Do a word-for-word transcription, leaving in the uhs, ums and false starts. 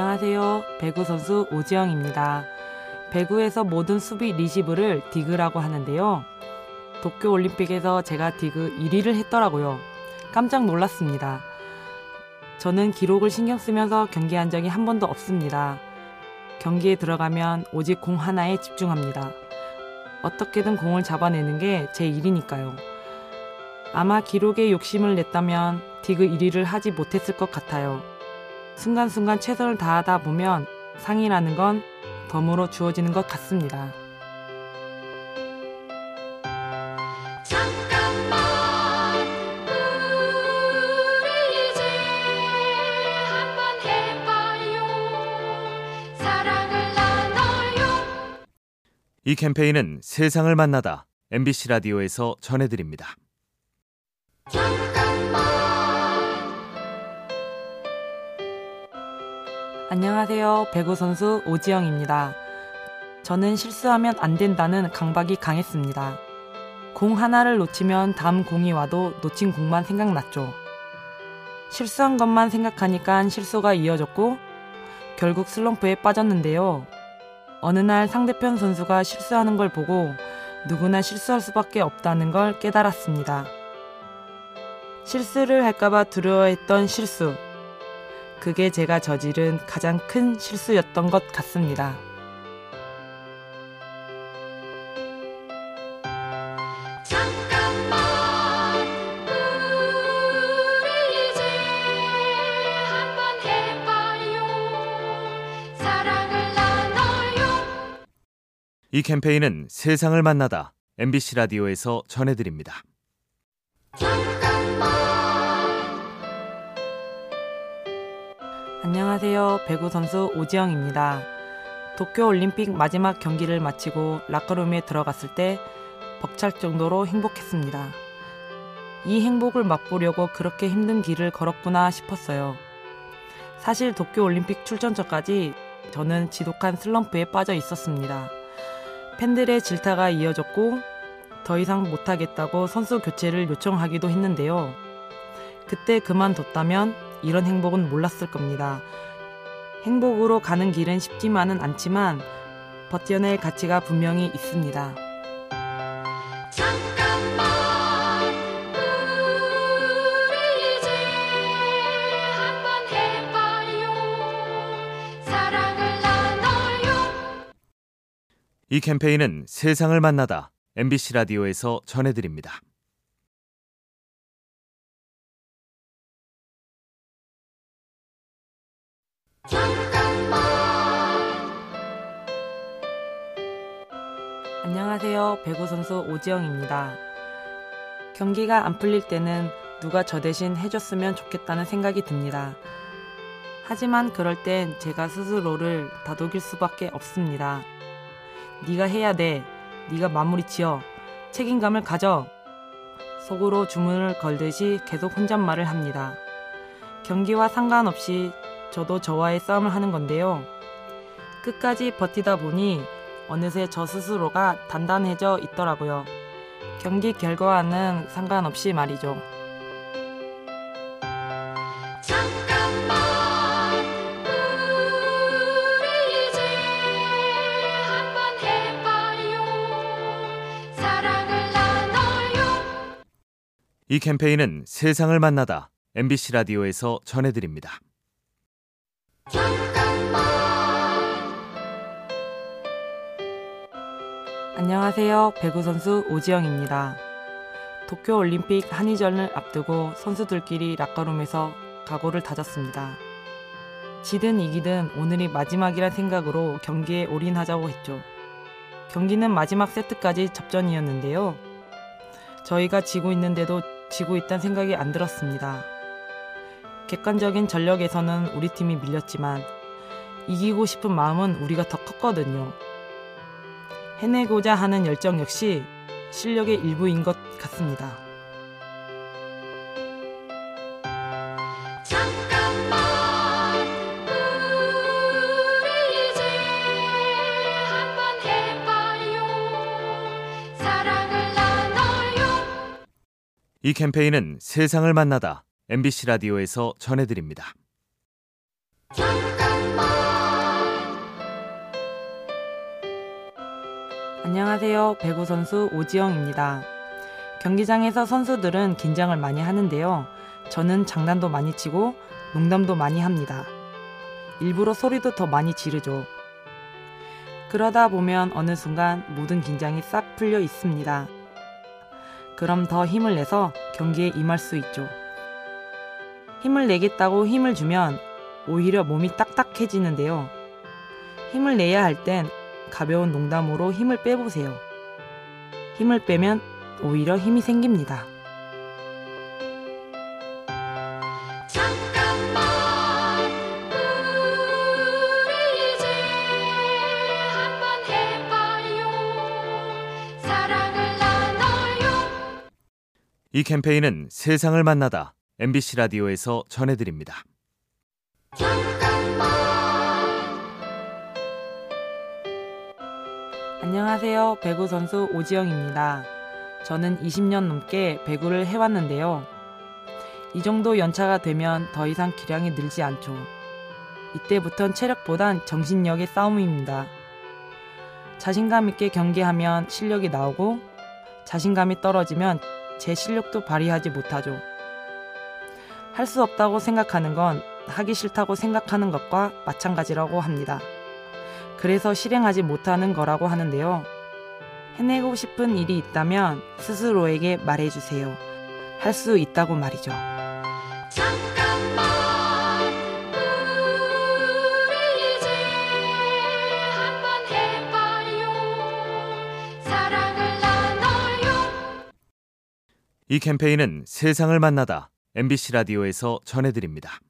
안녕하세요. 배구 선수 오지영입니다. 배구에서 모든 수비 리시브를 디그라고 하는데요. 도쿄올림픽에서 제가 디그 일 위를 했더라고요. 깜짝 놀랐습니다. 저는 기록을 신경 쓰면서 경기한 적이 한 번도 없습니다. 경기에 들어가면 오직 공 하나에 집중합니다. 어떻게든 공을 잡아내는 게 제 일이니까요. 아마 기록에 욕심을 냈다면 디그 일 위를 하지 못했을 것 같아요. 순간순간 최선을 다하다 보면 상이라는 건 덤으로 주어지는 것 같습니다. 이 캠페인은 세상을 만나다 엠비씨 라디오에서 전해드립니다. 잠깐만. 안녕하세요. 배구 선수 오지영입니다. 저는 실수하면 안 된다는 강박이 강했습니다. 공 하나를 놓치면 다음 공이 와도 놓친 공만 생각났죠. 실수한 것만 생각하니까 실수가 이어졌고 결국 슬럼프에 빠졌는데요. 어느 날 상대편 선수가 실수하는 걸 보고 누구나 실수할 수밖에 없다는 걸 깨달았습니다. 실수를 할까봐 두려워했던 실수. 그게 제가 저지른 가장 큰 실수였던 것 같습니다. 이 캠페인은 세상을 만나다 엠비씨 라디오에서 전해드립니다. 잠깐만. 안녕하세요. 배구 선수 오지영입니다. 도쿄올림픽 마지막 경기를 마치고 라커룸에 들어갔을 때 벅찰 정도로 행복했습니다. 이 행복을 맛보려고 그렇게 힘든 길을 걸었구나 싶었어요. 사실 도쿄올림픽 출전전까지 저는 지독한 슬럼프에 빠져 있었습니다. 팬들의 질타가 이어졌고 더 이상 못하겠다고 선수 교체를 요청하기도 했는데요. 그때 그만뒀다면 이런 행복은 몰랐을 겁니다. 행복으로 가는 길은 쉽지만은 않지만 버텨낼 가치가 분명히 있습니다. 잠깐만 우리 이제 한번 해봐요. 사랑을 나눠요. 이 캠페인은 세상을 만나다 엠비씨 라디오에서 전해드립니다. 잠깐만. 안녕하세요. 배구 선수 오지영입니다. 경기가 안 풀릴 때는 누가 저 대신 해줬으면 좋겠다는 생각이 듭니다. 하지만 그럴 땐 제가 스스로를 다독일 수밖에 없습니다. 네가 해야 돼. 네가 마무리 지어. 책임감을 가져. 속으로 주문을 걸듯이 계속 혼잣말을 합니다. 경기와 상관없이 저도 저와의 싸움을 하는 건데요. 끝까지 버티다 보니 어느새 저 스스로가 단단해져 있더라고요. 경기 결과와는 상관없이 말이죠. 잠깐만 우리 이제 한번 해봐요. 사랑을 나눠요. 이 캠페인은 세상을 만나다 엠비씨 라디오에서 전해드립니다. 잠깐만. 안녕하세요. 배구 선수 오지영입니다. 도쿄올림픽 한의전을 앞두고 선수들끼리 락커룸에서 각오를 다졌습니다. 지든 이기든 오늘이 마지막이란 생각으로 경기에 올인하자고 했죠. 경기는 마지막 세트까지 접전이었는데요. 저희가 지고 있는데도 지고 있다는 생각이 안 들었습니다. 객관적인 전력에서는 우리 팀이 밀렸지만 이기고 싶은 마음은 우리가 더 컸거든요. 해내고자 하는 열정 역시 실력의 일부인 것 같습니다. 잠깐만 우리 이제 한번 해봐요. 사랑을 나눠요. 이 캠페인은 세상을 만나다 엠비씨 라디오에서 전해드립니다. 잠깐만. 안녕하세요. 배구 선수 오지영입니다. 경기장에서 선수들은 긴장을 많이 하는데요. 저는 장난도 많이 치고 농담도 많이 합니다. 일부러 소리도 더 많이 지르죠. 그러다 보면 어느 순간 모든 긴장이 싹 풀려 있습니다. 그럼 더 힘을 내서 경기에 임할 수 있죠. 힘을 내겠다고 힘을 주면 오히려 몸이 딱딱해지는데요. 힘을 내야 할 땐 가벼운 농담으로 힘을 빼보세요. 힘을 빼면 오히려 힘이 생깁니다. 잠깐만 우리 이제 한번 해봐요. 사랑을 나눠요. 이 캠페인은 세상을 만나다 엠비씨 라디오에서 전해드립니다. 안녕하세요. 배구 선수 오지영입니다. 저는 이십 년 넘게 배구를 해왔는데요. 이 정도 연차가 되면 더 이상 기량이 늘지 않죠. 이때부턴 체력보단 정신력의 싸움입니다. 자신감 있게 경기하면 실력이 나오고 자신감이 떨어지면 제 실력도 발휘하지 못하죠. 할 수 없다고 생각하는 건 하기 싫다고 생각하는 것과 마찬가지라고 합니다. 그래서 실행하지 못하는 거라고 하는데요. 해내고 싶은 일이 있다면 스스로에게 말해주세요. 할 수 있다고 말이죠. 잠깐만 우리 이제 한번 해봐요. 사랑을 나눠요. 이 캠페인은 세상을 만나다 엠비씨 라디오에서 전해드립니다.